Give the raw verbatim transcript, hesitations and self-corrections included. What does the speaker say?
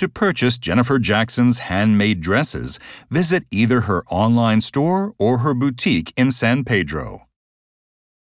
To purchase Jennifer Jackson's handmade dresses, visit either her online store or her boutique in San Pedro.